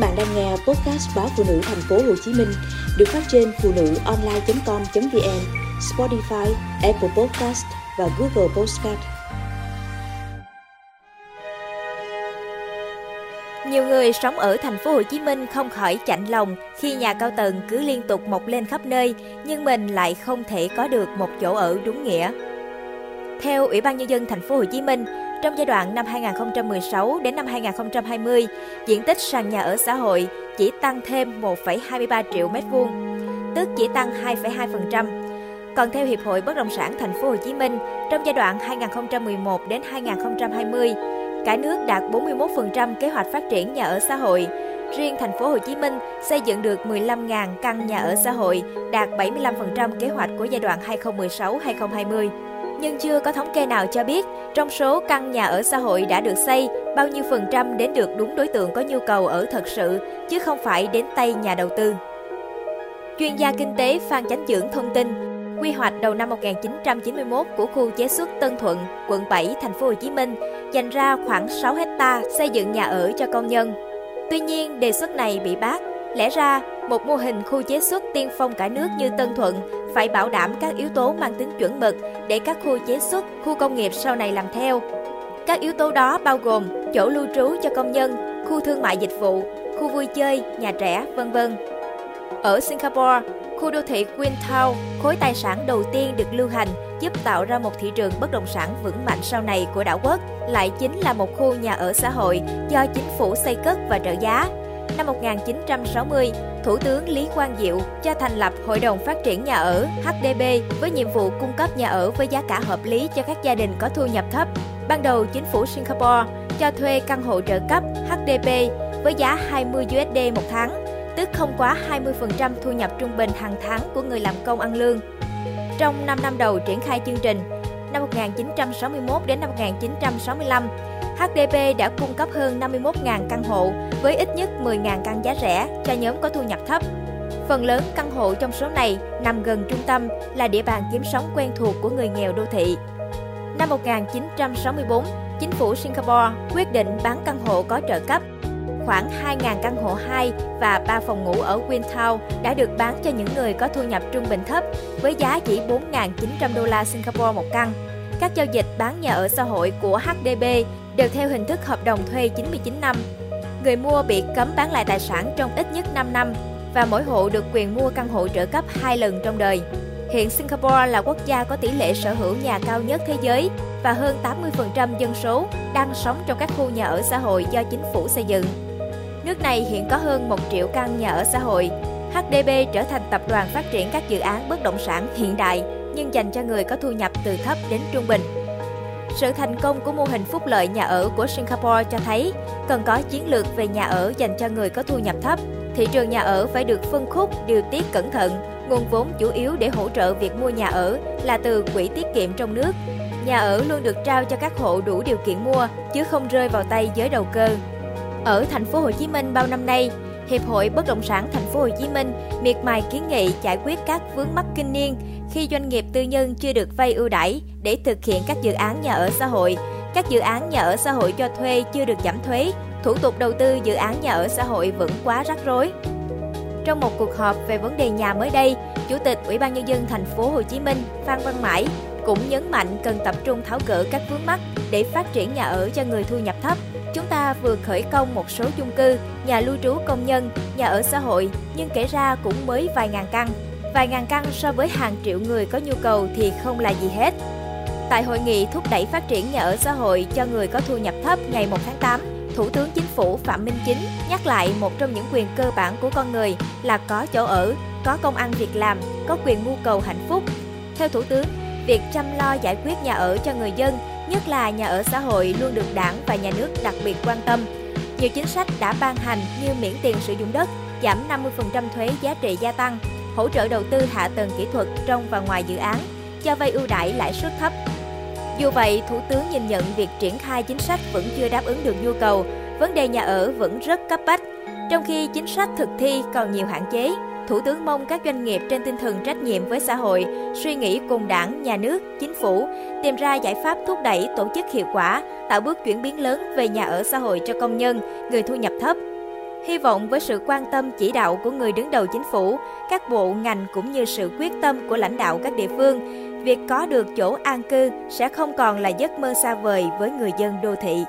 bạn đang nghe podcast báo Phụ Nữ Thành phố Hồ Chí Minh được phát trên phụ nữ online.com.vn, Spotify, Apple Podcast và Google Podcast. Nhiều người sống ở thành phố Hồ Chí Minh không khỏi chạnh lòng khi nhà cao tầng cứ liên tục mọc lên khắp nơi, nhưng mình lại không thể có được một chỗ ở đúng nghĩa. Theo Ủy ban Nhân dân thành phố Hồ Chí Minh, trong giai đoạn năm 2016 đến năm 2020, diện tích sàn nhà ở xã hội chỉ tăng thêm 1,23 triệu m2, tức chỉ tăng 2,2%. Còn theo Hiệp hội Bất động sản thành phố Hồ Chí Minh, trong giai đoạn 2011 đến 2020, cả nước đạt 41% kế hoạch phát triển nhà ở xã hội. Riêng thành phố Hồ Chí Minh xây dựng được 15.000 căn nhà ở xã hội, đạt 75% kế hoạch của giai đoạn 2016-2020. Nhưng chưa có thống kê nào cho biết trong số căn nhà ở xã hội đã được xây, bao nhiêu phần trăm đến được đúng đối tượng có nhu cầu ở thật sự, chứ không phải đến tay nhà đầu tư. Chuyên gia kinh tế Phan Chánh Dưỡng thông tin, quy hoạch đầu năm 1991 của khu chế xuất Tân Thuận, quận 7, thành phố Hồ Chí Minh dành ra khoảng 6 hectare xây dựng nhà ở cho công nhân. Tuy nhiên, đề xuất này bị bác. Lẽ ra, một mô hình khu chế xuất tiên phong cả nước như Tân Thuận phải bảo đảm các yếu tố mang tính chuẩn mực để các khu chế xuất, khu công nghiệp sau này làm theo. Các yếu tố đó bao gồm chỗ lưu trú cho công nhân, khu thương mại dịch vụ, khu vui chơi, nhà trẻ, v.v. Ở Singapore, khu đô thị Quintown, khối tài sản đầu tiên được lưu hành giúp tạo ra một thị trường bất động sản vững mạnh sau này của đảo quốc, lại chính là một khu nhà ở xã hội do chính phủ xây cất và trợ giá. Năm 1960, Thủ tướng Lý Quang Diệu cho thành lập Hội đồng Phát triển Nhà ở HDB với nhiệm vụ cung cấp nhà ở với giá cả hợp lý cho các gia đình có thu nhập thấp. Ban đầu, chính phủ Singapore cho thuê căn hộ trợ cấp HDB với giá 20 USD một tháng, tức không quá 20% thu nhập trung bình hàng tháng của người làm công ăn lương. Trong 5 năm đầu triển khai chương trình, năm 1961 đến năm 1965, HDB đã cung cấp hơn 51.000 căn hộ với ít nhất 10.000 căn giá rẻ cho nhóm có thu nhập thấp. Phần lớn căn hộ trong số này nằm gần trung tâm, là địa bàn kiếm sống quen thuộc của người nghèo đô thị. Năm 1964, chính phủ Singapore quyết định bán căn hộ có trợ cấp. Khoảng 2.000 căn hộ 2 và 3 phòng ngủ ở Queenstown đã được bán cho những người có thu nhập trung bình thấp với giá chỉ $4.900 Singapore một căn. Các giao dịch bán nhà ở xã hội của HDB đều theo hình thức hợp đồng thuê 99 năm. Người mua bị cấm bán lại tài sản trong ít nhất 5 năm và mỗi hộ được quyền mua căn hộ trợ cấp 2 lần trong đời. Hiện Singapore là quốc gia có tỷ lệ sở hữu nhà cao nhất thế giới và hơn 80% dân số đang sống trong các khu nhà ở xã hội do chính phủ xây dựng. Nước này hiện có hơn 1 triệu căn nhà ở xã hội. HDB trở thành tập đoàn phát triển các dự án bất động sản hiện đại nhưng dành cho người có thu nhập từ thấp đến trung bình. Sự thành công của mô hình phúc lợi nhà ở của Singapore cho thấy cần có chiến lược về nhà ở dành cho người có thu nhập thấp. Thị trường nhà ở phải được phân khúc, điều tiết cẩn thận. Nguồn vốn chủ yếu để hỗ trợ việc mua nhà ở là từ quỹ tiết kiệm trong nước. Nhà ở luôn được trao cho các hộ đủ điều kiện mua, chứ không rơi vào tay giới đầu cơ. Ở thành phố Hồ Chí Minh bao năm nay, Hiệp hội Bất động sản thành phố Hồ Chí Minh miệt mài kiến nghị giải quyết các vướng mắc kinh niên khi doanh nghiệp tư nhân chưa được vay ưu đãi để thực hiện các dự án nhà ở xã hội, các dự án nhà ở xã hội cho thuê chưa được giảm thuế, thủ tục đầu tư dự án nhà ở xã hội vẫn quá rắc rối. Trong một cuộc họp về vấn đề nhà mới đây, Chủ tịch Ủy ban Nhân dân thành phố Hồ Chí Minh Phan Văn Mãi cũng nhấn mạnh cần tập trung tháo gỡ các vướng mắc để phát triển nhà ở cho người thu nhập thấp. Chúng ta vừa khởi công một số chung cư, nhà lưu trú công nhân, nhà ở xã hội, nhưng kể ra cũng mới vài ngàn căn so với hàng triệu người có nhu cầu thì không là gì hết. Tại hội nghị thúc đẩy phát triển nhà ở xã hội cho người có thu nhập thấp ngày 1 tháng 8, Thủ tướng Chính phủ Phạm Minh Chính nhắc lại một trong những quyền cơ bản của con người là có chỗ ở, có công ăn việc làm, có quyền mưu cầu hạnh phúc. Theo Thủ tướng, việc chăm lo giải quyết nhà ở cho người dân, nhất là nhà ở xã hội luôn được Đảng và Nhà nước đặc biệt quan tâm. Nhiều chính sách đã ban hành như miễn tiền sử dụng đất, giảm 50% thuế giá trị gia tăng, hỗ trợ đầu tư hạ tầng kỹ thuật trong và ngoài dự án, cho vay ưu đãi lãi suất thấp. Dù vậy, Thủ tướng nhìn nhận việc triển khai chính sách vẫn chưa đáp ứng được nhu cầu, vấn đề nhà ở vẫn rất cấp bách, trong khi chính sách thực thi còn nhiều hạn chế. Thủ tướng mong các doanh nghiệp trên tinh thần trách nhiệm với xã hội, suy nghĩ cùng Đảng, Nhà nước, Chính phủ, tìm ra giải pháp thúc đẩy tổ chức hiệu quả, tạo bước chuyển biến lớn về nhà ở xã hội cho công nhân, người thu nhập thấp. Hy vọng với sự quan tâm chỉ đạo của người đứng đầu chính phủ, các bộ, ngành cũng như sự quyết tâm của lãnh đạo các địa phương, việc có được chỗ an cư sẽ không còn là giấc mơ xa vời với người dân đô thị.